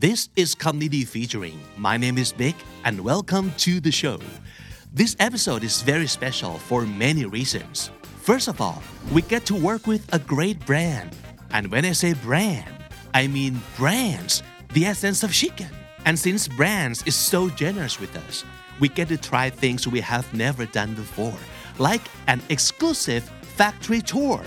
This is Kamniedi featuring My Name is Big and welcome to the show. This episode is very special for many reasons. First of all, we get to work with a great brand. And when I say brand, I mean brands, the essence of chicken. And since brands is so generous with us, we get to try things we have never done before, like an exclusive factory tour,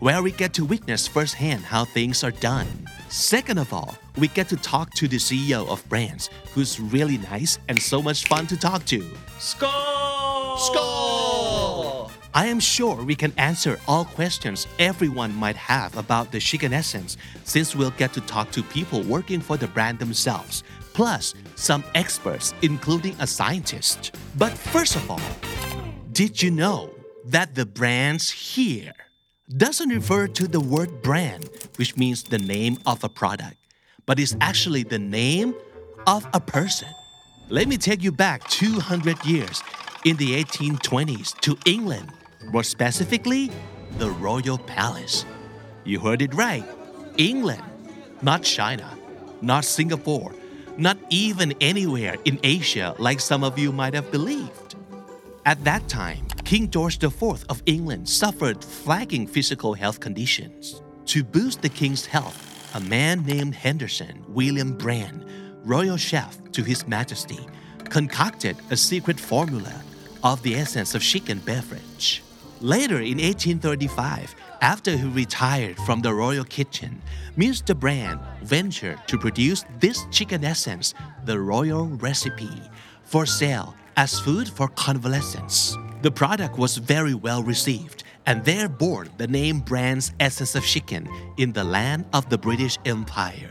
where we get to witness firsthand how things are done. Second of all, we get to talk to the CEO of Brands, who's really nice and so much fun to talk to. Skål! Skål! I am sure we can answer all questions everyone might have about the chicken essence, since we'll get to talk to people working for the brand themselves, plus some experts, including a scientist. But first of all, did you know that the brands here doesn't refer to the word brand, which means the name of a product, but is actually the name of a person. Let me take you back 200 years in the 1820s to England, more specifically, the Royal Palace. You heard it right, England, not China, not Singapore, not even anywhere in Asia like some of you might have believed. At that time, King George IV of England suffered flagging physical health conditions. To boost the king's health, a man named Henderson William Brand, royal chef to His Majesty, concocted a secret formula of the essence of chicken beverage. Later in 1835, after he retired from the royal kitchen, Mr. Brand ventured to produce this chicken essence, the royal recipe, for sale as food for convalescents. The product was very well received and there bore the name Brand's essence of chicken in the land of the British Empire.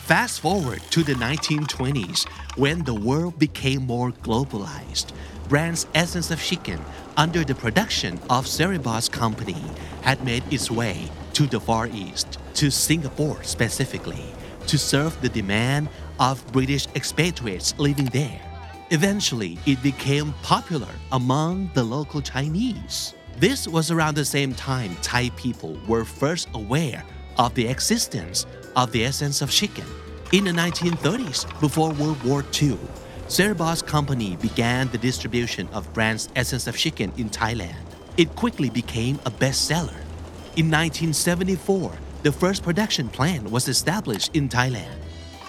Fast forward to the 1920s when the world became more globalized. Brand's essence of chicken under the production of Cerebos Company had made its way to the Far East, to Singapore specifically, to serve the demand of British expatriates living there. Eventually, it became popular among the local Chinese. This was around the same time Thai people were first aware of the existence of the essence of chicken. In the 1930s, before World War II, Cerebos Company began the distribution of Brand's essence of chicken in Thailand. It quickly became a bestseller. In 1974, the first production plant was established in Thailand.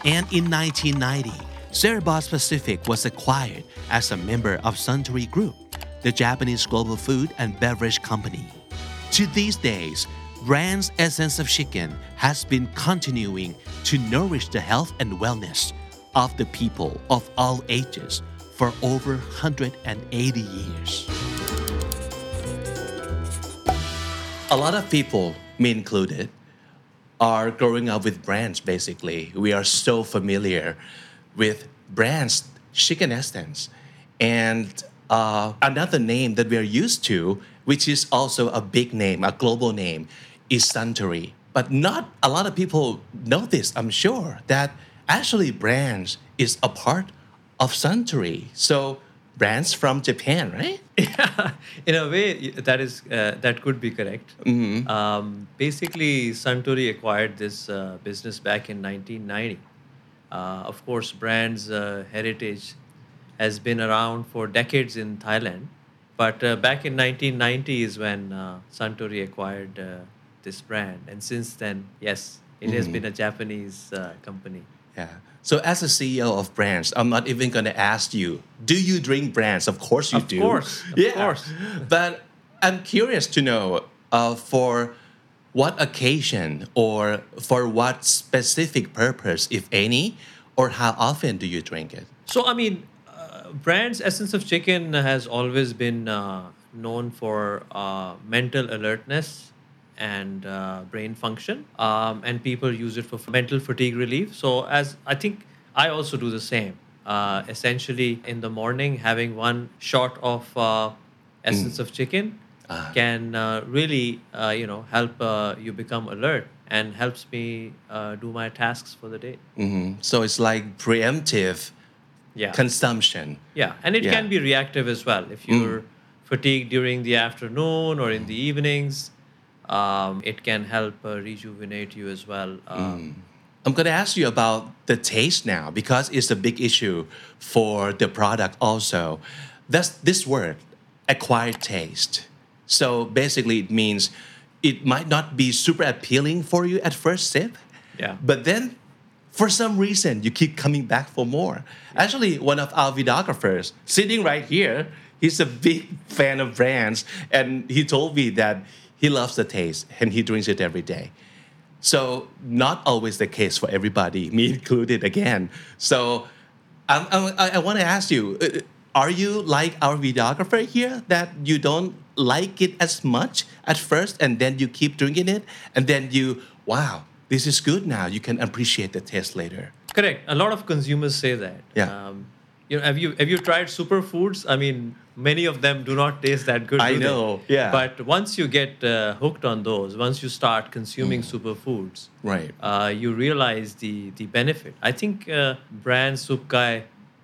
And in 1990, Cerebos Pacific was acquired as a member of Suntory Group, the Japanese global food and beverage company. To these days, Brand's essence of chicken has been continuing to nourish the health and wellness of the people of all ages for over 180 years. A lot of people, me included, are growing up with Brands basically. We are so familiar with Brand's chicken essence, and another name that we are used to, which is also a big name, a global name, is Suntory. But not a lot of people know this, I'm sure, that actually Brands is a part of Suntory. So Brands from Japan, right? Yeah, in a way that is that could be correct. Mm-hmm. Basically, Suntory acquired this business back in 1990. Of course, Brand's heritage has been around for decades in Thailand. But back in 1990 is when Suntory acquired this brand. And since then, yes, it has been a Japanese company. Yeah. So as a CEO of Brands, I'm not even going to ask you, do you drink Brands? Of course you do. Of course. Yeah. Of course. But I'm curious to know for what occasion or for what specific purpose, if any, or how often do you drink it? So, I mean, Brand's essence of chicken has always been known for mental alertness and brain function. And people use it for mental fatigue relief. So, as I think I also do the same. Essentially, in the morning, having one shot of essence of chicken can really, help you become alert and helps me do my tasks for the day. Mm-hmm. So it's like preemptive consumption. Yeah, and it can be reactive as well. If you're fatigued during the afternoon or in the evenings, it can help rejuvenate you as well. I'm going to ask you about the taste now because it's a big issue for the product also. That's this word, acquired taste. So basically it means it might not be super appealing for you at first sip, but then for some reason you keep coming back for more. Actually, one of our videographers sitting right here, he's a big fan of brands, and he told me that he loves the taste and he drinks it every day. So not always the case for everybody, me included again. So I want to ask you, are you like our videographer here that you don't like it as much at first and then you keep drinking it and then you, wow, this is good now. You can appreciate the taste later. Correct. A lot of consumers say that. Yeah. You know, have you tried superfoods? I mean, many of them do not taste that good. I know. Yeah. But once you get hooked on those, once you start consuming superfoods, right? You realize the benefit. I think brand Supkai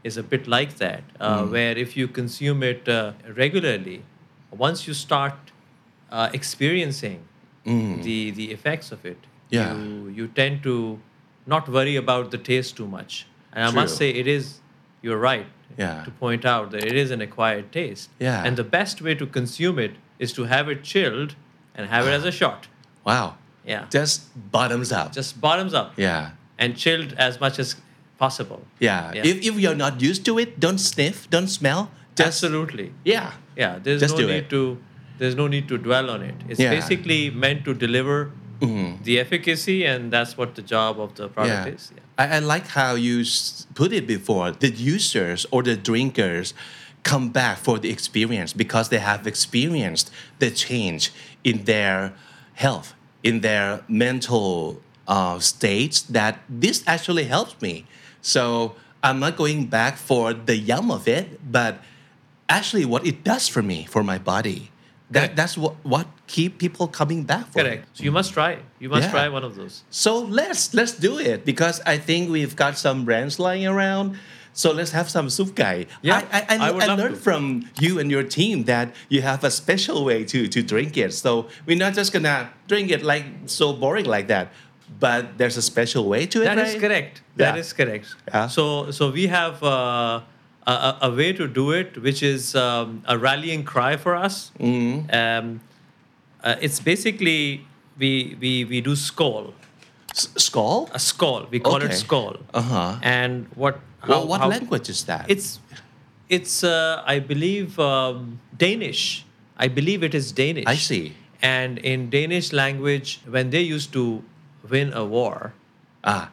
is a bit like that, where if you consume it regularly, once you start experiencing the effects of it, you tend to not worry about the taste too much. And I must say, it is. You're right to point out that it is an acquired taste. Yeah. And the best way to consume it is to have it chilled and have it as a shot. Wow. Yeah. Just bottoms up. Yeah. And chilled as much as possible. Yeah. If you're not used to it, don't sniff, don't smell. Absolutely. Yeah. Yeah. There's no need to dwell on it. It's basically meant to deliver the efficacy, and that's what the job of the product is. Yeah. I like how you put it before. The users or the drinkers come back for the experience because they have experienced the change in their health, in their mental states, that this actually helps me. So I'm not going back for the yum of it, but actually what it does for me, for my body. That's what keep people coming back for. Correct. So you must try. You must try one of those. So let's do it, because I think we've got some brands lying around. So let's have some Supkai. Yeah, I learned from you and your team that you have a special way to drink it. So we're not just gonna drink it like so boring like that. But there's a special way to it. That is correct. Yeah. That is correct. Yeah. So we have. A way to do it, which is a rallying cry for us. Mm-hmm. It's basically we do skoal. Skoal? A skoal. We call it skoal. Uh-huh. And what? What language is that? It's I believe Danish. I believe it is Danish. I see. And in Danish language, when they used to win a war,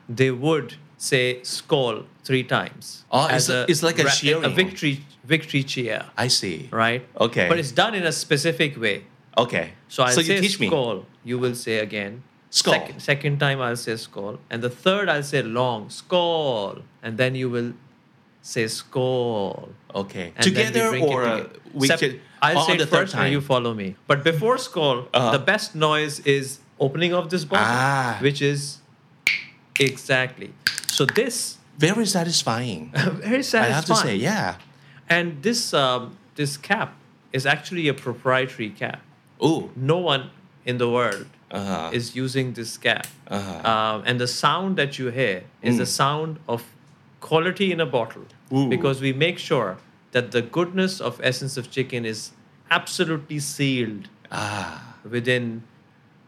they would say skoal 3 times. Oh, it's like a cheering. A victory cheer. I see. Right? Okay. But it's done in a specific way. Okay. So I'll say skoal. You will say again. Skoal. Second time I'll say skoal. And the third I'll say long. Skoal. And then you will say skoal. Okay. And together I'll say it first and you follow me. But before skoal, the best noise is opening of this bottle. Which is exactly. So this... Very satisfying. Very satisfying. I have to say, yeah. And this cap is actually a proprietary cap. Ooh. No one in the world is using this cap. And the sound that you hear is the sound of quality in a bottle. Ooh. Because we make sure that the goodness of essence of chicken is absolutely sealed within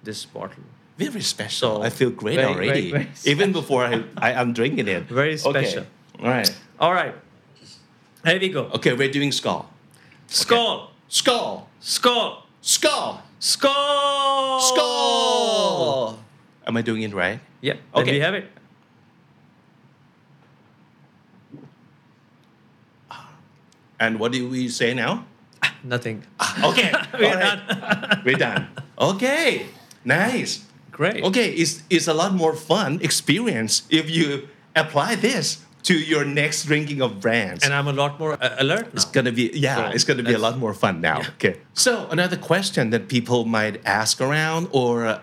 this bottle. Very special. So, I feel great already. Very even before I'm drinking it. Very special. Okay. All right. Here we go. Okay, we're doing skoal. Skoal. Okay. Skoal. Skoal. Skoal. Skoal. Skoal. Am I doing it right? Yeah. Okay. Then we have it. And what do we say now? Nothing. Okay. We're done. Okay. Nice. Great. Okay, it's a lot more fun experience if you apply this to your next drinking of brands. And I'm a lot more alert now. It's going to be a lot more fun now. Yeah. Okay. So, another question that people might ask around, or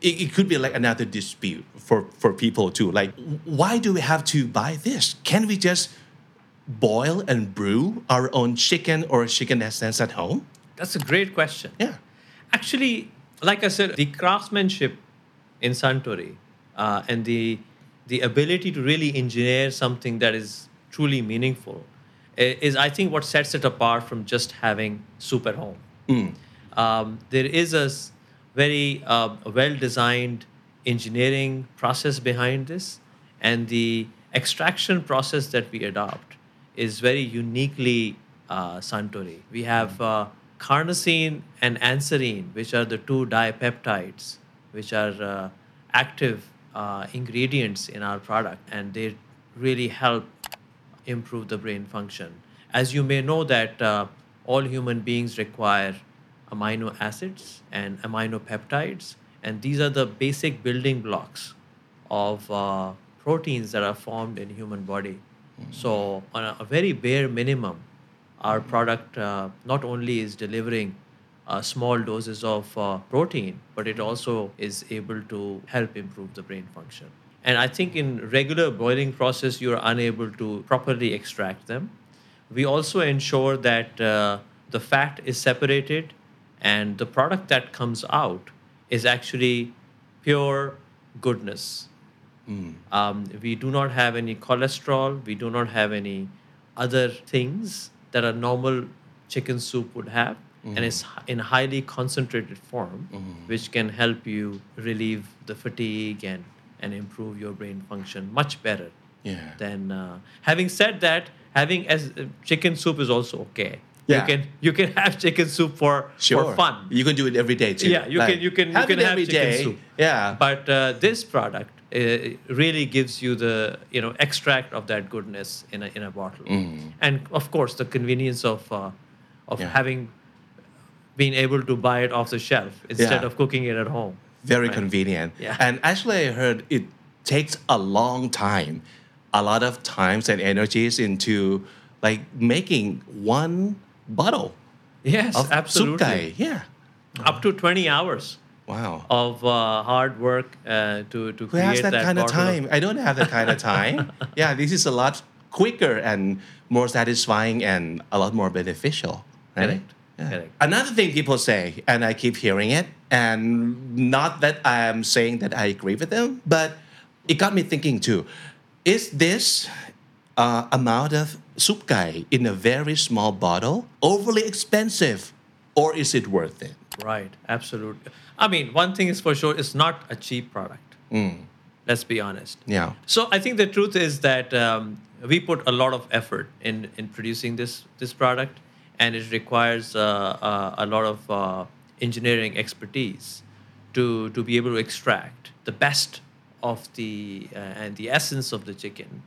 it could be like another dispute for people too. Like, why do we have to buy this? Can we just boil and brew our own chicken or chicken essence at home? That's a great question. Yeah. Actually, like I said, the craftsmanship in Suntory and the the ability to really engineer something that is truly meaningful is, I think, what sets it apart from just having soup at home. There is a very well-designed engineering process behind this, and the extraction process that we adopt is very uniquely Suntory. We have carnosine and anserine, which are the two dipeptides, which are active ingredients in our product, and they really help improve the brain function. As you may know that all human beings require amino acids and amino peptides, and these are the basic building blocks of proteins that are formed in human body. So on a very bare minimum, our product not only is delivering small doses of protein, but it also is able to help improve the brain function. And I think in regular boiling process, you are unable to properly extract them. We also ensure that the fat is separated and the product that comes out is actually pure goodness. We do not have any cholesterol. We do not have any other things that a normal chicken soup would have. And it's in highly concentrated form, which can help you relieve the fatigue and improve your brain function much better. Than having said that, having chicken soup is also okay. You can have chicken soup for fun. You can do it every day too. You can have chicken soup. Yeah. But this product really gives you the extract of that goodness in a bottle, and of course the convenience of having been able to buy it off the shelf instead of cooking it at home. Very convenient. And actually, I heard it takes a long time, a lot of times and energies into making one bottle. Yes, absolutely. Soup up to 20 hours. Wow. Of hard work to create that. Who has that kind of time? I don't have that kind of time. This is a lot quicker and more satisfying and a lot more beneficial. Right? Correct. Another thing people say, and I keep hearing it, and not that I am saying that I agree with them, but it got me thinking too. Is this amount of soup gai in a very small bottle overly expensive, or is it worth it? Right, absolutely. I mean, one thing is for sure, it's not a cheap product. Let's be honest. Yeah. So I think the truth is that we put a lot of effort in producing this product, and it requires a lot of engineering expertise to be able to extract the best of the and the essence of the chicken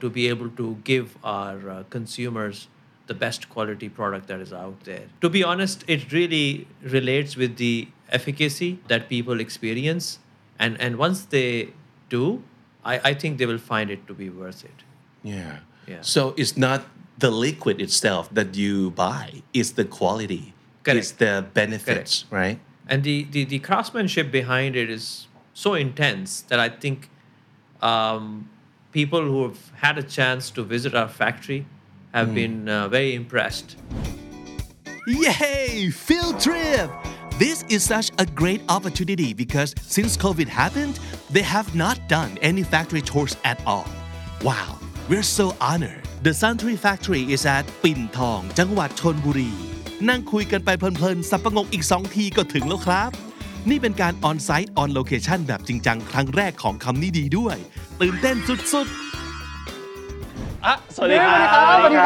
to be able to give our consumers the best quality product that is out there. To be honest, it really relates with the efficacy that people experience. And once they do, I think they will find it to be worth it. Yeah. So it's not the liquid itself that you buy. It's the quality. Correct. It's the benefits, right? And the craftsmanship behind it is so intense that I think people who have had a chance to visit our factory have been very impressed. Yay! Field trip! This is such a great opportunity because since COVID happened, they have not done any factory tours at all. Wow! We're so honored. The Suntory factory is at Pinthong, จังหวัดชลบุรี นั่งคุยกันไปเพลินๆสับประงกอีก2ทีก็ถึงแล้วครับนี่เป็นการ on-site on-location แบบจริงจังครั้งแรกของคำนี้ดีด้วยตื่นเต้นสุดๆสวัสดีครับสวัสดี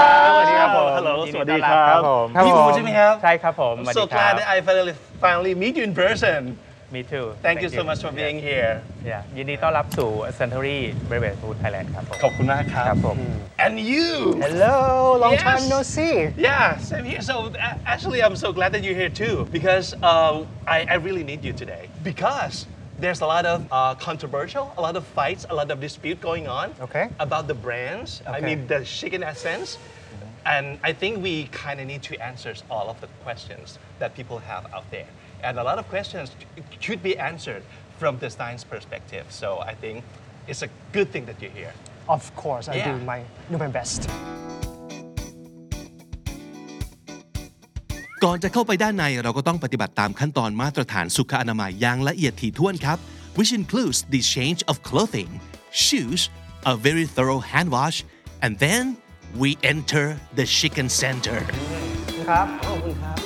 ครับผมฮัลโหลสวัสดีครับผมพี่บูใช่ไหมครับใช่ครับผมสวัสดีครับ So glad that I finally meet you in person. Me too. Thank you so much for being here. ยินดีต้อนรับสู่ Suntory Beverage Food Thailand ครับผมขอบคุณมากครับผม And you. Hello. Long time no see. Yeah, same here. So actually I'm so glad that you're here too because I really need you today because there's a lot of controversial, a lot of fights, a lot of dispute going on about the brands. Okay. I mean the chicken essence. And I think we kind of need to answer all of the questions that people have out there.And a lot of questions should be answered from the science perspective. So I think it's a good thing that you're here. Of course, I do my best. ก่อนจะเข้าไปด้านในเราก็ต้องปฏิบัติตามขั้นตอนมาตรฐานสุขอนามัยอย่างละเอียดถี่ถ้วนครับ which includes the change of clothing, shoes, a very thorough hand wash, and then we enter the chicken center. ครับขอบคุณครับ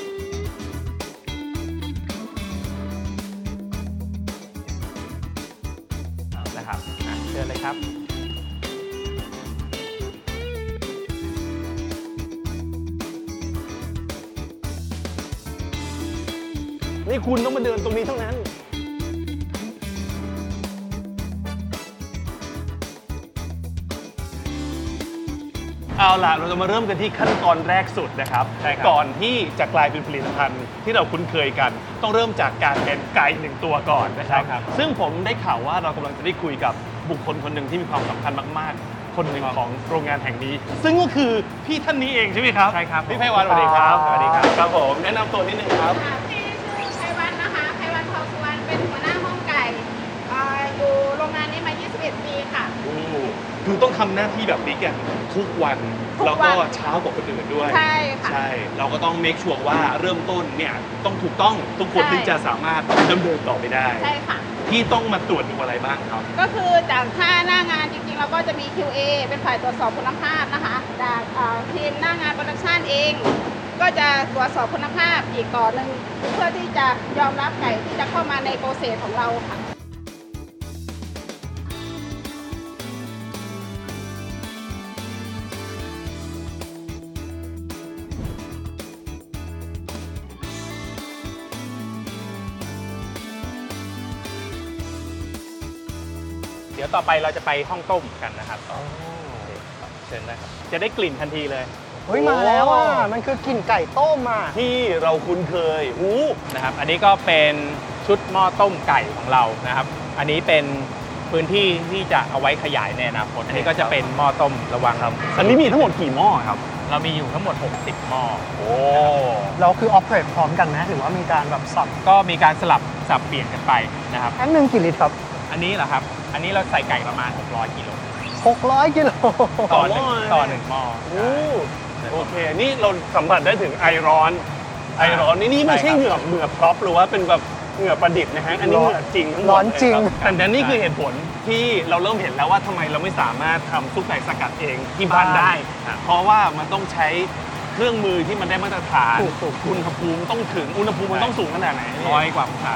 นะครับเชิญเลยครับนี่คุณต้องมาเดินตรงนี้เท่านั้นเอาล่ะเราจะมาเริ่มกันที่ขั้นตอนแรกสุดนะครับก่อนที่จะกลายเป็นผลิตภัณฑ์ที่เราคุ้นเคยกันต้องเริ่มจากการเป็นไก่หนึ่งตัวก่อนนะครับซึ่งผมได้ข่าวว่าเรากำลังจะได้คุยกับบุคคลคนหนึ่งที่มีความสำคัญมากๆคนหนึ่งของโรงงานแห่งนี้ซึ่งก็คือพี่ท่านนี้เองใช่ไหมครับใช่ครับพี่ไพวันสวัสดีครับสวัสดีครับครับผมแนะนำตัวนิดนึงครับพี่ชื่อไพวันนะคะไพวันทองสุวรรณเป็นหัวหน้าห้องไก่อยู่โรงงานนี้มา21ปีค่ะคือต้องทำหน้าที่แบบนี้กันทุกวันแล้วก็เช้ากว่าคนอื่นด้วยใช่ค่ะใช่เราก็ต้องเมคชัวร์ว่าเริ่มต้นเนี่ยต้องถูกต้องทุกคนที่จะสามารถดำเนินต่อไปได้ใช่ค่ะที่ต้องมาตรวจดูอะไรบ้างครับก็คือจากท่าหน้างานจริงๆเราก็จะมี QA เป็นฝ่ายตรวจสอบคุณภาพนะคะจากทีมหน้างานโปรดักชันเองก็จะตรวจสอบคุณภาพอีกต่อหนึ่งเพื่อที่จะยอมรับไก่ที่จะเข้ามาในโปรเซสของเราค่ะเดี๋ยวต่อไปเราจะไปห้องต้มกันนะครับเชิญนะครับจะได้กลิ่นทันทีเลยเฮ้ยมาแล้วอ่ะมันคือกลิ่นไก่ต้มอ่ะที่เราคุ้นเคยนะครับอันนี้ก็เป็นชุดหม้อต้มไก่ของเรานะครับอันนี้เป็นพื้นที่ที่จะเอาไว้ขยายในอนาคตอันนี้ก็จะเป็นหม้อต้มระวังครับอันนี้มีทั้งหมดกี่หม้อครับเรามีอยู่ทั้งหมด60หม้อโอ้เราคือออปเรตพร้อมกันนะหรือว่ามีการแบบสับก็มีการสลับสับเปลี่ยนกันไปนะครับอันนึงกี่ลิตรครับอันนี้เหรอครับอันนี้เราใส่ไก่ประมาณ600กิโล600กิโลต่อหนึ่งหม้อโอเคนี่เราสัมผัสได้ถึงไอร้อนนี่ไม่ใช่เหงือกพร็อพหรือว่าเป็นแบบเหงือกประดิษฐ์นะฮะอันนี้เหงือกจริงร้อนจริงแต่นี่คือเหตุผลที่เราเริ่มเห็นแล้วว่าทำไมเราไม่สามารถทำซุปไก่สกัดเองที่บ้านได้เพราะว่ามันต้องใช้เครื่องมือที่มันได้มาตรฐานอุณหภูมิต้องถึงอุณหภูมิมันต้องสูงขนาดไหน100กว่าองศา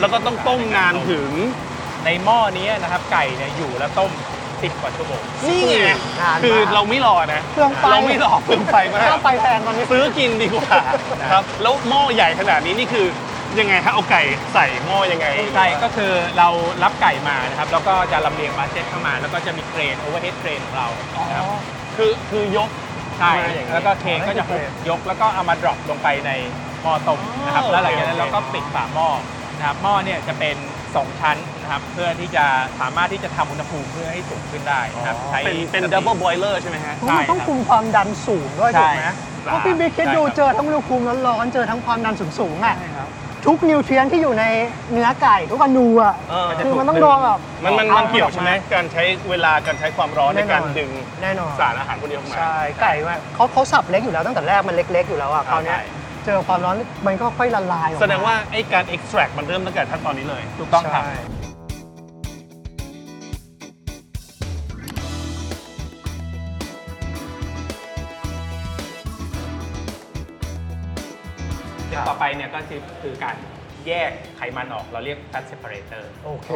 แล้วก็ต้องต้มนานถึงในหม้อนี้นะครับไก่เนี่ยอยู่แล้วต้ม10กว่าชั่วโมงนี่ไงคือเราไม่รอนะเราไม่รอเพิ่มไฟมากไปแพงมันซื้อกินดีกว่าครับแล้วหม้อใหญ่ขนาดนี้นี่คือยังไงฮะเอาไก่ใส่หม้อยังไงใช่ก็คือเรารับไก่มานะครับแล้วก็จะลำเลียงบาสเก็ตเข้ามาแล้วก็จะมีเครนโอเวอร์เฮดเครนของเราครับคือยกใช่แล้วก็เครนก็จะยกแล้วก็เอามาดรอปลงไปในหม้อต้มนะครับแล้วหลังจากนั้นเราก็ปิดฝาหม้อนะครับหม้อเนี่ยจะเป็น2ชั้นนะครับเพื่อที่จะสามารถที่จะทำอุณหภูมิเพื่อให้สูงขึ้นได้นะครับใช้เป็นดับเบิลบอยเลอร์ใช่ไหมฮะใช่ต้องคุมความดันสูงด้วยถูกไหมเพราะพี่บิ๊กคิดดูเจอทั้งอุณหภูมิร้อนๆเจอทั้งความดันสูงๆอ่ะทุกนิวเทรียนที่อยู่ในเนื้อไก่ทุกอนูอ่ะคือมันต้องรองแบบมันเกี่ยวใช่ไหมการใช้เวลาการใช้ความร้อนในการดึงสารอาหารพวกนี้ออกมาใช่ไก่ว่าเขาสับเล็กอยู่แล้วตั้งแต่แรกมันเล็กๆอยู่แล้วอ่ะคราวนี้เจอความร้อนมันก็ค่อยละลายแสดงว่าไอ้การ extract มันเริ่มตั้งแต่ขั้นตอนนี้เลยถูกต้องครับต่อไปเนี่ยก็คือการแยกไขมันออกเราเรียก fat separator โอเค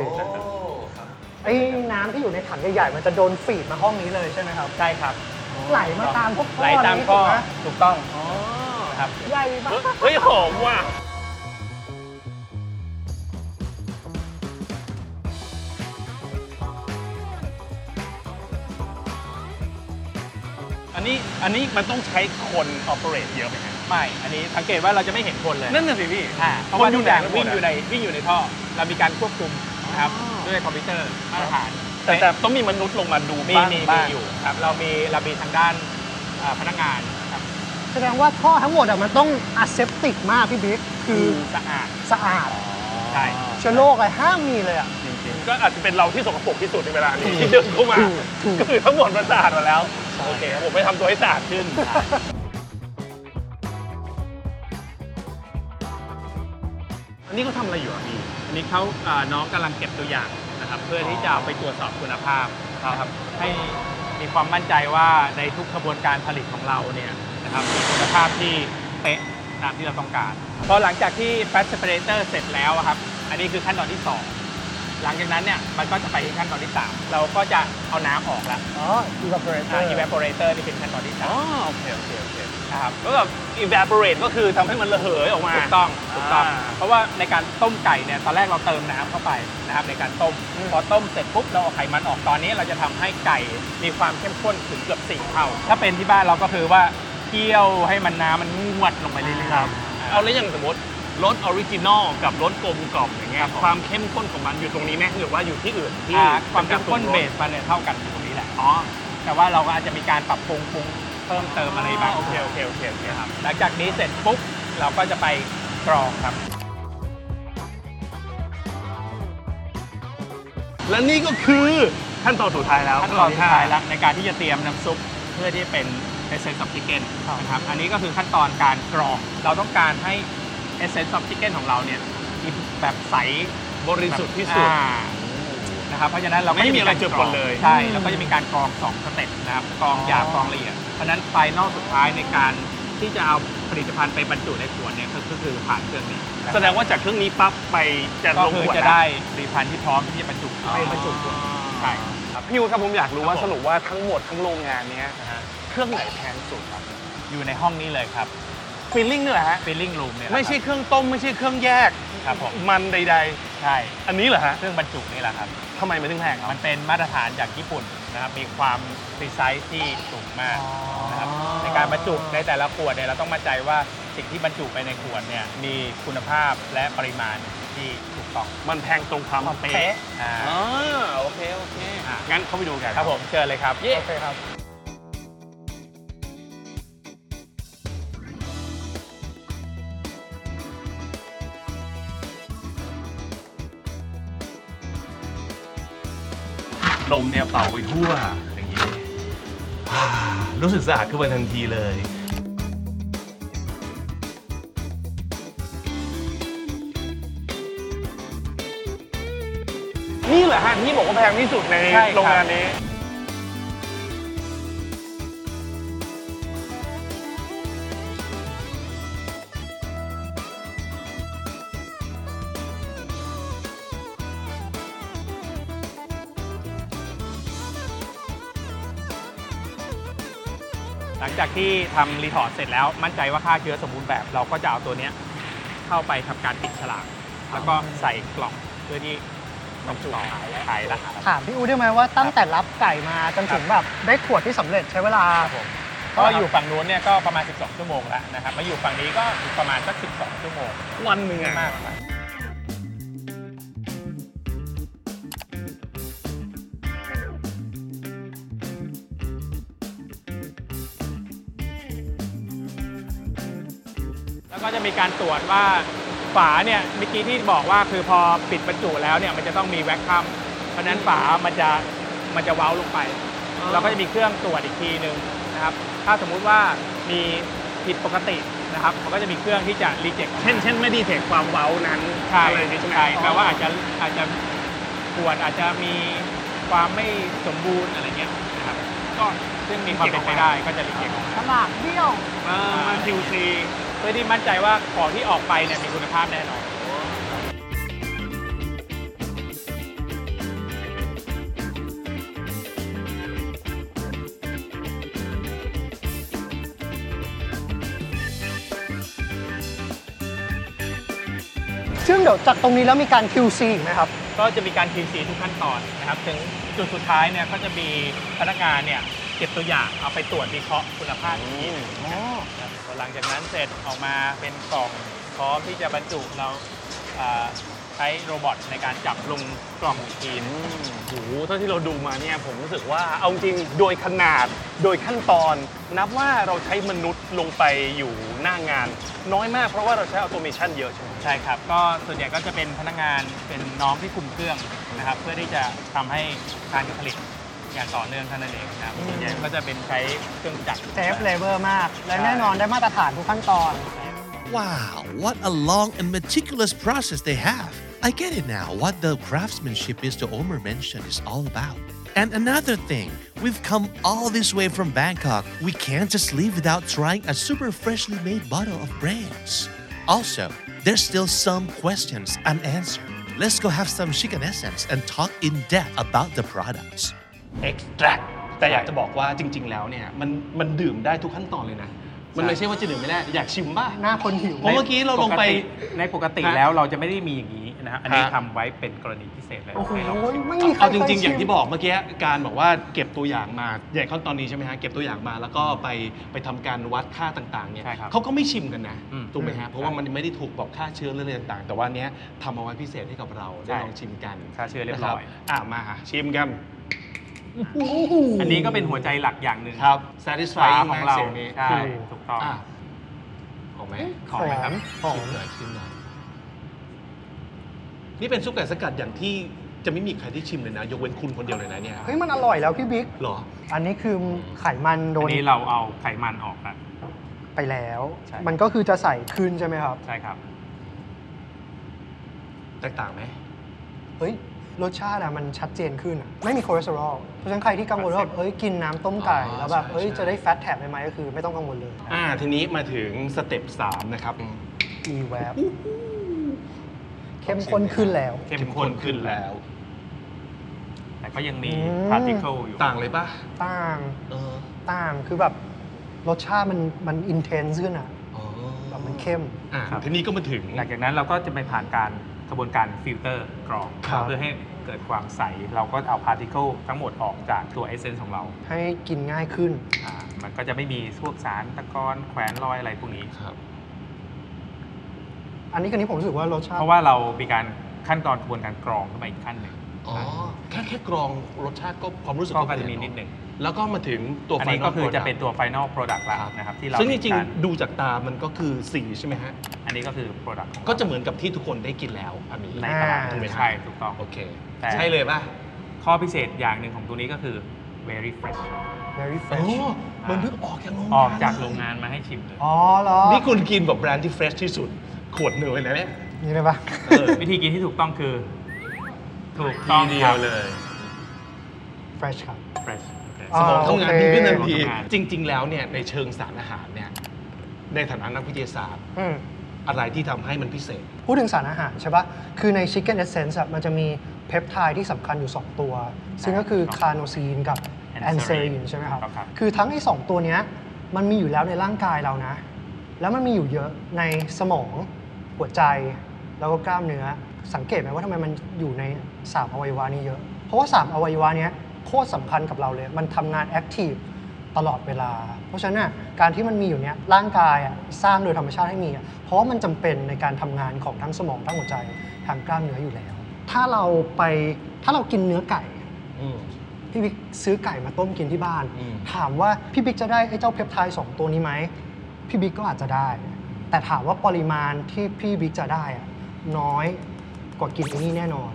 ไอ้น้ำที่อยู่ในถังใหญ่ๆมันจะโดนฟีดมาห้องนี้เลยใช่ไหมครับใช่ครับไหลมาตามพวกท่อไหลตามท่อถูกต้องใหญ่มากเฮ้ยหอมว่ะอันนี้มันต้องใช้คนออเปเรตเยอะไหมครับไม่อันนี้สังเกตว่าเราจะไม่เห็นคนเลยนั่นน่ะสิพี่เพราะว่าอยู่ไหนวิ่งอยู่ในท่อเรามีการควบคุมนะครับด้วยคอมพิวเตอร์มาตรฐานแต่ต้องมีมนุษย์ลงมาดูมีอยู่ครับเรามีทางด้านพนักงานแสดงว่าท่อทั้งหมดมันต้องอะเซปติกมากพี่บิ๊กคือสะอาดใช่เชื้อโรคอะไรห้ามมีเลยอ่ะจริงๆก็อาจจะเป็นเราที่สกปรกที่สุดในเวลานี้ที่เดินเข้ามาก็คือทั้งหมดมันสะอาดหมดแล้วโอเคผมไปทำตัวให้สะอาดขึ้นอันนี้เขาทำอะไรอยู่อ่ะพี่อันนี้เขาน้องกำลังเก็บตัวอย่าง นะครับเพื่อที่จะไปตรวจสอบคุณภาพนะครับให้มีความมั่นใจว่าในทุกกระบวนการผลิตของเราเนี่ยนะครับมีคุณภาพที่เป๊ะตามที่เราต้องการพอหลังจากที่แฟตสเปรเตอร์เสร็จแล้วครับอันนี้คือขั้นตอนที่ 2หลังจากนั้นเนี่ยมันก็จะไปขั้นตอนที่ 3เราก็จะเอาน้ำออกแล้วevaporator evaporator นี่เป็นขั้นตอนที่ 3โอเคครับก็แบบ evaporate ก็คือทำให้มันระเหยออกมาถูกต้องเพราะว่าในการต้มไก่เนี่ยตอนแรกเราเติมน้ำเข้าไปนะครับในการต้มพอต้มเสร็จปุ๊บเราเอาไขมันออกตอนนี้เราจะทำให้ไก่มีความเข้มข้นถึงเกือบ4 เท่าถ้าเป็นที่บ้านเราก็คือว่าเคี่ยวให้มันน้ำมันงวดลงไปเรื่อยๆเอาแล้วอย่างสมมติรสออริจินอลกับรสกลมกล่อมอย่างเงี้ยความเข้มข้นของมันอยู่ตรงนี้ไหมหรือว่าอยู่ที่อื่นที่ความเข้มข้นเบสมันเนี่ยเท่ากันตรงนี้แหละแต่ว่าเราก็อาจจะมีการปรับปรุงเพิ่มเติมอะไรบ้างโอเคครับหลังจากนี้เสร็จปุ๊บเราก็จะไปกรองครับและนี่ก็คือขั้นตอนสุดท้ายแล้วในการที่จะเตรียมน้ำซุปเพื่อที่เป็นเอเซนซ์ออฟชิคเก้นนะครับอันนี้ก็คือขั้นตอนการกรองเราต้องการให้เอเซนซ์ออฟชิคเก้นของเราเนี่ยแบบใสบริสุทธิ์ที่สุดนะครับเพราะฉะนั้นเราไม่มีอะไรเจือปนเลยใช่แล้วก็จะมีการกรอง2 สเต็ปนะครับกรองหยาบกรองละเอียดเพราะฉะนั้นไฟนอลสุดท้ายในการที่จะเอาผลิตภัณฑ์ไปบรรจุในขวดเนี่ยก็คือผ่านเครื่องนี้แสดงว่าจากเครื่องนี้ปั๊บไปจะลงขวดจะได้ผลิตภัณฑ์ที่พร้อมที่จะบรรจุขวดใช่ครับพี่วุฒิครับผมอยากรู้ว่าสรุปว่าทั้งหมดทั้งโรงงานนี้เครื่องไหนแพงสุดครับอยู่ในห้องนี้เลยครับฟิลลิ่งนี่แหละฮะฟิลลิ่งรูมเนี่ยไม่ใช่เครื่องต้มไม่ใช่เครื่องแยกครับผมมันใดๆใช่อันนี้เหรอฮะเครื่องบรรจุนี่แหละครับทำไมมันถึงแพงครับมันเป็นมาตรฐานจากญี่ปุ่นนะครับมีความซีไซส์ที่สูงมากนะครับในการบรรจุในแต่ละขวดเนี่ยเราต้องมั่นใจว่าสิ่งที่บรรจุไปในขวดเนี่ยมีคุณภาพและปริมาณที่ถูกต้องมันแพงตรงความเป๊ะโอเคงั้นเข้าไปดูกันครับผมเชิญเลยครับโอเคครับลมเนี่ยเป่าไปทั่วอย่างนี้รู้สึกสะอาดขึ้นมาทันทีเลยนี่เหรอฮะที่บอกว่าแพงที่สุดในโรงงานนี้หลังจากที่ทำรีทอร์ดเสร็จแล้วมั่นใจว่าฆ่าเชื้อสมบูรณ์แบบเราก็จะเอาตัวนี้เข้าไปทำการปิดฉลากแล้วก็ใส่กล่องเพื่อที่น้ำจุ่มขายแล้วถามพี่อู๋ได้ไหมว่าตั้งแต่รับไก่มาจนถึงแบบได้ขวดที่สำเร็จใช้เวลาก็อยู่ฝั่งนู้นเนี่ยก็ประมาณ12 ชั่วโมงแล้วนะครับมาอยู่ฝั่งนี้ก็ประมาณสัก12 ชั่วโมงวันหนึ่งมากก็จะมีการตรวจว่าฝาเนี่ยเมื่อกี้ที่บอกว่าคือพอปิดบรรจุแล้วเนี่ยมันจะต้องมีแวคคัมเพราะนั้นฝามันจะเว้าลงไปเราก็จะมีเครื่องตรวจอีกทีหนึ่งนะครับถ้าสมมุติว่ามีผิดปกตินะครับมันก็จะมีเครื่องที่จะรีเจ็คเช่นไม่ดีเทคความเว้านั้นอะไรอย่างนี้ใช่ไหมแปลว่าอาจจะขวดอาจจะมีความไม่สมบูรณ์อะไรเงี้ยนะครับก็ซึ่งมีความเป็นไปได้ก็จะรีเจ็คสลากเบี้ยวมันคิวซีเพื่อที่มั่นใจว่าของที่ออกไปเนี่ยมีคุณภาพแน่นอนซึ่งเดี๋ยวจากตรงนี้แล้วมีการ QC อีกไหมครับก็จะมีการ QC ทุกขั้นตอนนะครับถึงจุดสุดท้ายเนี่ยก็จะมีพนักงานเนี่ยเก็บตัวอย่างเอาไปตรวจวิเคราะห์คุณภาพอีกทีนึงหลังจากนั้นเสร็จออกมาเป็นกล่องพร้อมที่จะบรรจุเราใช้โรบอทในการจับลงกล่องทีนโอ้โหเท่าที่เราดูมาเนี่ยผมรู้สึกว่าเอาจริงโดยขนาดโดยขั้นตอนนับว่าเราใช้มนุษย์ลงไปอยู่หน้างานน้อยมากเพราะว่าเราใช้ออโตเมชันเยอะใช่ไหมใช่ครับก็ส่วนใหญ่ก็จะเป็นพนักงานเป็นน้องที่คุมเครื่องนะครับเพื่อที่จะทำให้การผลิตอย่างต่อเนื่องท่านนั่นเองนะครับส่วนใหญ่ก็จะเป็นใช้เครื่องจักรเซฟเลเวอร์มากและแน่นอนได้มาตรฐานทุกขั้นตอน Wow, what a long and meticulous process they have I get it now what the craftsmanship Mr. Omer mentioned is all about. And another thing, we've come all this way from Bangkok. We can't just leave without trying a super freshly made bottle of brands. Also, there's still some questions unanswered. Let's go have some chicken essence and talk in depth about the products. Extract. แต่อยากจะบอกว่าจริงๆแล้วเนี่ยมันดื่มได้ทุกขั้นตอนเลยนะมันไม่ใช่ว่าจะดื่มไม่ได้อยากชิมป่ะหน้าคนหิวเพราะเมื่อกี้เราลงไปในปกติแล้วเราจะไม่ได้มีอย่างนี้นะอันนี้ทำไว้เป็นกรณีพิเศษเลยเอาจริงๆอย่างที่บอกเมื่อกี้การบอกว่าเก็บตัวอย่างมาใหญ่ขั้นตอนนี้ใช่ไหมฮะเก็บตัวอย่างมาแล้วก็ไปทำการวัดค่าต่างๆเนี่ยเขาก็ไม่ชิมกันนะถูกไหมฮะเพราะว่ามันไม่ได้ถูกบอกค่าเชื้ออะไรต่างๆแต่ว่าเนี้ยทำเอาไว้พิเศษให้กับเราได้ลองชิมกันค่าเชื้อเรียบร้อยมาชิมกันอันนี้ก็เป็นหัวใจหลักอย่างหนึ่งครับ satisfy ของเราใช่ถูกต้องหอมไหมหอมครับหอมเลยชิมหน่อยนี่เป็นซุปไก่สกัดอย่างที่จะไม่มีใครที่ชิมเลยนะยกเว้นคุณคนเดียวเลยนะเนี่ยเฮ้ยมันอร่อยแล้วพี่บิ๊กหรออันนี้คือไขมันโดนอันนี้เราเอาไขมันออกนะไปแล้วมันก็คือจะใส่คืนใช่ไหมครับใช่ครับแตกต่างไหมเฮ้ยรสชาติอะมันชัดเจนขึ้นไม่มีคอเลสเตอรอลเพราะฉะนั้นใครที่กังวลว่าแบบกินน้ำต้มไก่แล้วแบบจะได้แฟตแทบไหมก็คือไม่ต้องกังวลเลยทีนี้มาถึงสเต็ป3นะครับอีแวบเข้มข้นขึ้นแล้วเข้มข้นขึ้นแล้วแต่ก็ยังมีพาร์ติเคิลอยู่ต่างเลยป่ะต่างคือแบบรสชาติมันอินเทนส์ขึ้นอะแบบมันเข้มทีนี้ก็มาถึงหลังจากนั้นเราก็จะไปผ่านการกระบวนการฟิลเตอร์กรองเพื่อให้เกิดความใสเราก็เอาพาร์ติเคิลทั้งหมดออกจากตัวเอเซนส์ของเราให้กินง่ายขึ้นมันก็จะไม่มีพวกสารตะกอนแขวนลอยอะไรพวกนี้ครับอันนี้ผมรู้สึกว่ารสชาติเพราะว่าเรามีการขั้นตอนกระบวนการกรองขึ้นมาอีกขั้นหนึ่งแค่กรองรสชาติก็ความรู้สึกก็จะมีนิดหนึ่งแล้วก็มาถึงตัวไฟนอลก็คือจะเป็นตัวไฟนอลโปรดักต์ละนะครับที่เราซึ่งจริงๆดูจากตามันก็คือสีใช่ไหมฮะอันนี้ก็คือโปรดักต์ก็จะเหมือนกับที่ทุกคนได้กินแล้วอันนี้ในตลาดถูกไหมใช่ถูกต้องโอเคใช่เลยป่ะข้อพิเศษอย่างหนึ่งของตัวนี้ก็คือ very fresh มันเพิ่งออกจากโรงงานมาให้ชิมเลยอ๋อเหรอนี่คุณกินแบบแบรนด์ที่ fresh ที่สุดขวดหนึ่งเลยนะเนี่ยนี่เลยป่ะวิธีกินที่ถูกต้องคือถูกต้องเดียวเลย fresh ครับ freshสมองทำงานดีขึ้นทันทีจริงๆแล้วเนี่ยในเชิงสารอาหารเนี่ยในฐานะนักวิทยาศาสตร์อะไรที่ทำให้มันพิเศษพูดถึงสารอาหารใช่ปะคือใน Chicken Essence มันจะมีเพปไทด์ที่สำคัญอยู่2ตัวซึ่งก็คือคาโนซีนกับแอนเซรีนใช่ไหมครับคือทั้งไอ้2ตัวนี้มันมีอยู่แล้วในร่างกายเรานะแล้วมันมีอยู่เยอะในสมองหัวใจแล้วก็กล้ามเนื้อสังเกตไหมว่าทำไมมันอยู่ใน3อวัยวะนี้เยอะเพราะว่า3อวัยวะนี้โคตรสำคัญกับเราเลยมันทำงานแอคทีฟตลอดเวลาเพราะฉะนั้นการที่มันมีอยู่เนี้ยร่างกายสร้างโดยธรรมชาติให้มีเพราะมันจำเป็นในการทำงานของทั้งสมองทั้งหัวใจทั้งกล้ามเนื้ออยู่แล้วถ้าเรากินเนื้อไก่พี่บิ๊กซื้อไก่มาต้มกินที่บ้านถามว่าพี่บิ๊กจะได้ไอ้เจ้าเพปไทด์2ตัวนี้ไหมพี่บิ๊กก็อาจจะได้แต่ถามว่าปริมาณที่พี่บิ๊กจะได้น้อยกว่ากินตัวนี้แน่นอน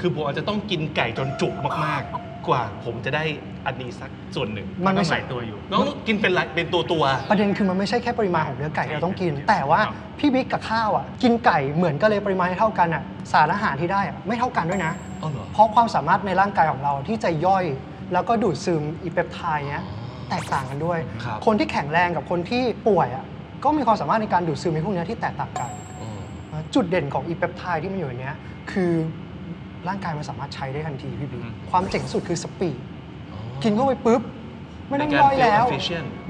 คือผมอาจจะต้องกินไก่จนจุกมากๆกว่าผมจะได้อันนี้สักส่วนหนึ่งมันไม่ใส่ตัวอยู่น้องกินเป็นตัวประเด็นคือมันไม่ใช่แค่ปริมาณของเนื้อไก่เราต้องกินแต่ว่าพี่บิ๊กกับข้าวกินไก่เหมือนกันเลยปริมาณเท่ากันสารอาหารที่ได้ไม่เท่ากันด้วยนะเพราะความสามารถในร่างกายของเราที่จะย่อยแล้วก็ดูดซึมอีเปปไทด์เนี้ยแตกต่างกันด้วยคนที่แข็งแรงกับคนที่ป่วยก็มีความสามารถในการดูดซึมในพวกนี้ที่แตกต่างกันจุดเด่นของอีเปปไทด์ที่มันอยู่ในเนี้ยคือร่างกายมันสามารถใช้ได้ทันทีพี่บีความเจ๋งสุดคือสปีดกินเข้าไปปุ๊บไม่ต้องย่อยแล้ว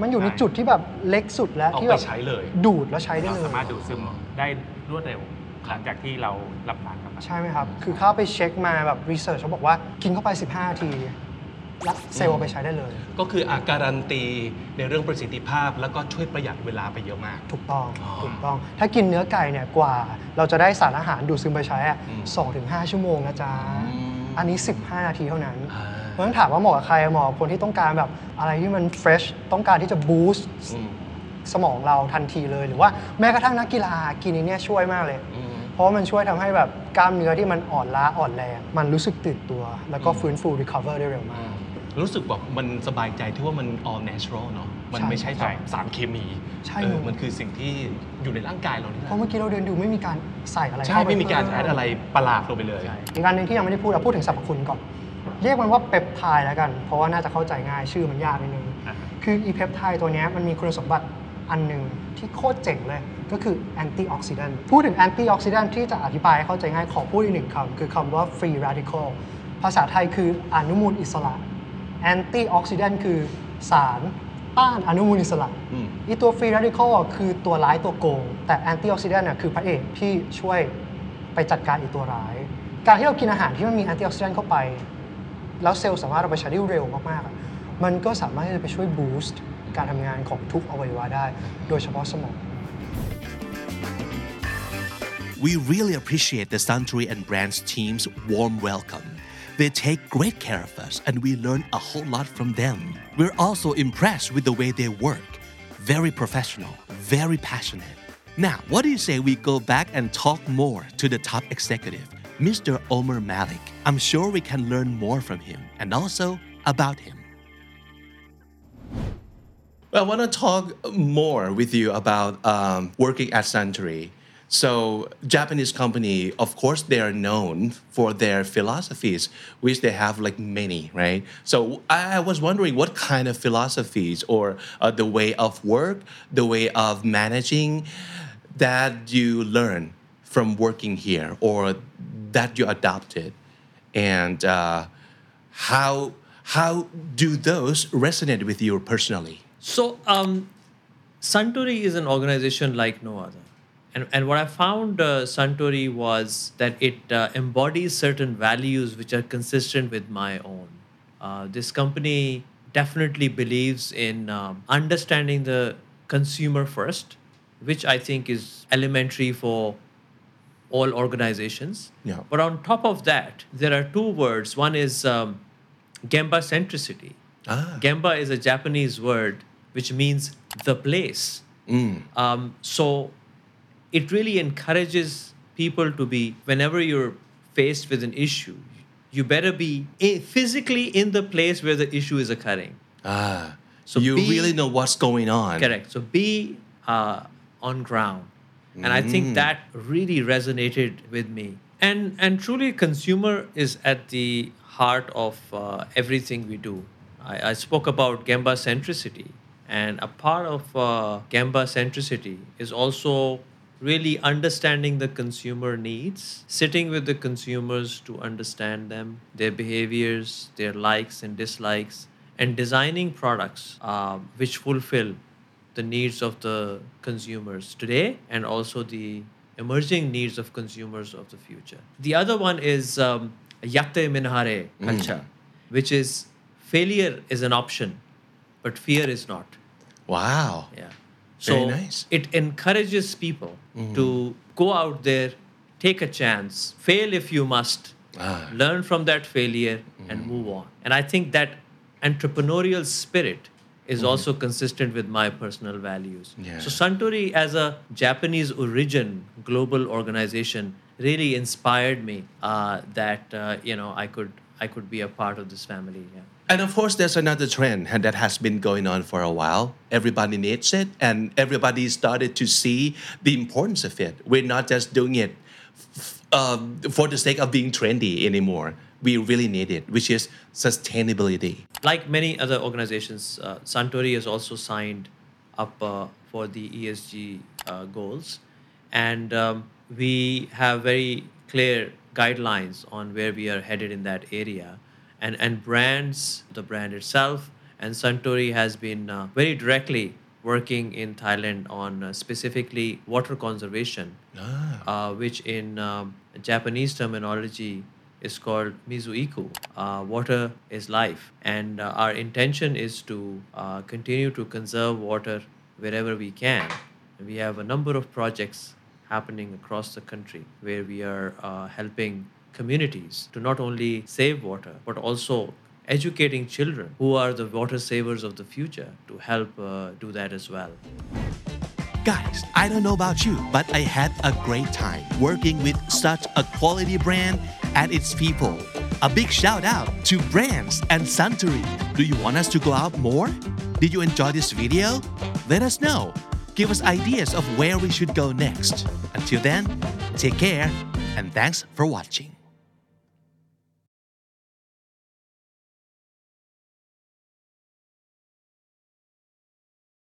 มันอยู่ในจุดที่แบบเล็กสุดแล้วที่แบบดูดแล้วใช้ได้เลยสามารถดูดซึมได้รวดเร็วหลังจากที่เรารับทานเข้าไปใช่ไหมครับคือเข้าไปเช็คมาแบบรีเสิร์ชเขาบอกว่ากินเข้าไป15นาทีรับเซลล์ไปใช้ได้เลยก็คือการันตีในเรื่องประสิทธิภาพแล้วก็ช่วยประหยัดเวลาไปเยอะมากถูกต้องถ้ากินเนื้อไก่เนี่ยกว่าเราจะได้สารอาหารดูดซึมไปใช้ 2-5 ชั่วโมงนะจ๊ะอันนี้15นาทีเท่านั้นเพราะฉะนั้นถามว่าเหมาะกับใครเหมาะคนที่ต้องการแบบอะไรที่มันเฟรชต้องการที่จะบูสต์สมองเราทันทีเลยหรือว่าแม้กระทั่งนักกีฬากินเนี่ยช่วยมากเลยเพราะมันช่วยทำให้แบบกล้ามเนื้อที่มันอ่อนล้าอ่อนแรงมันรู้สึกตื่นตัวแล้วก็ฟื้นฟูรีคาเวอร์ได้เร็วมาก รู้สึกแบบมันสบายใจที่ว่ามัน all natural เนาะมันไม่ใช่แบบสารเคมีใช่มันคือสิ่งที่อยู่ในร่างกายเราเพราะเมื่อกี้เราเดินดูไม่มีการใส่อะไรใช่ไม่มีการแอดอะไรประหลาดลงไปเลยอีกอันหนึ่งที่ยังไม่ได้พูดพูดถึงสรรพคุณก่อนเรียกมันว่าเปปไทด์แล้วกันเพราะว่าน่าจะเข้าใจง่ายชื่อมันยากนิดนึงคืออีเปปไทด์ตัวนี้มันมีคุณสมบัติอันหนึ่งที่โคตรเจ๋งเลยก็คือแอนตี้ออกซิแดนต์พูดถึงแอนตี้ออกซิแดนต์ที่จะอธิบายเข้าใจง่ายขอพูดอีกหนึ่งคำคือคำว่าฟรีแรดิคัลภาษาไทยคืออนุมูลอิสระแอนตี้ออกซิแดนต์คือสารต้านอนุมูลอิสระอีตัวฟรีแรดิคัลคือตัวร้ายตัวโกงแต่แอนตี้ออกซิแดนต์คือพระเอกที่ช่วยไปจัดการอีตัวร้ายการที่เรากินอาหารที่มันมีแอนตี้ออกซิแดนต์เข้าไปแล้วเซลล์สามารถเอาไปใช้ได้เร็วมากๆมันก็สามารถที่จะไปช่วยบูสต์การทำงานของทุกอวัยวะได้โดยเฉพาะสมอง We really appreciate the Suntory and Brand's team's warm welcome. They take great care of us and we learn a whole lot from them. We're also impressed with the way they work. Very professional, very passionate. Now, what do you say we go back and talk more to the top executive, Mr. Omer Malik? I'm sure we can learn more from him and also about him.I want to talk more with you about working at Suntory. So, Japanese company, of course, they are known for their philosophies, which they have like many, right? So, I was wondering what kind of philosophies or the way of work, the way of managing that you learn from working here or that you adopted, and how do those resonate with you personally?So, Suntory is an organization like no other. And what I found Suntory was that it embodies certain values which are consistent with my own. This company definitely believes in understanding the consumer first, which I think is elementary for all organizations. Yeah. But on top of that, there are two words. One is Gemba centricity. Gemba is a Japanese word.Which means the place. So it really encourages people to be, whenever you're faced with an issue, you better be physically in the place where the issue is occurring. So you really know what's going on. Correct. So be on ground. And I think that really resonated with me. And truly, consumer is at the heart of everything we do. I spoke about Gemba centricity.And a part of Gemba centricity is also really understanding the consumer needs, sitting with the consumers to understand them, their behaviors, their likes and dislikes, and designing products which fulfill the needs of the consumers today and also the emerging needs of consumers of the future. The other one is Yatte Minhare Kacha, which is failure is an option.But fear is not. Wow. Yeah. So very nice. It encourages people to go out there, take a chance, fail if you must, learn from that failure and move on. And I think that entrepreneurial spirit is also consistent with my personal values. Yeah. So Suntory as a Japanese origin global organization really inspired me that I could be a part of this family. Yeah.And of course, there's another trend that has been going on for a while. Everybody needs it, and everybody started to see the importance of it. We're not just doing it for the sake of being trendy anymore. We really need it, which is sustainability. Like many other organizations, Suntory has also signed up for the ESG goals. And we have very clear guidelines on where we are headed in that area.And brands, the brand itself, and Suntory has been very directly working in Thailand on specifically water conservation, which in Japanese terminology is called Mizuiku. Water is life. And our intention is to continue to conserve water wherever we can. We have a number of projects happening across the country where we are helping communities to not only save water, but also educating children who are the water savers of the future to help do that as well. Guys, I don't know about you, but I had a great time working with such a quality brand and its people. A big shout out to Brands and Suntory. Do you want us to go out more? Did you enjoy this video? Let us know. Give us ideas of where we should go next. Until then, take care and thanks for watching.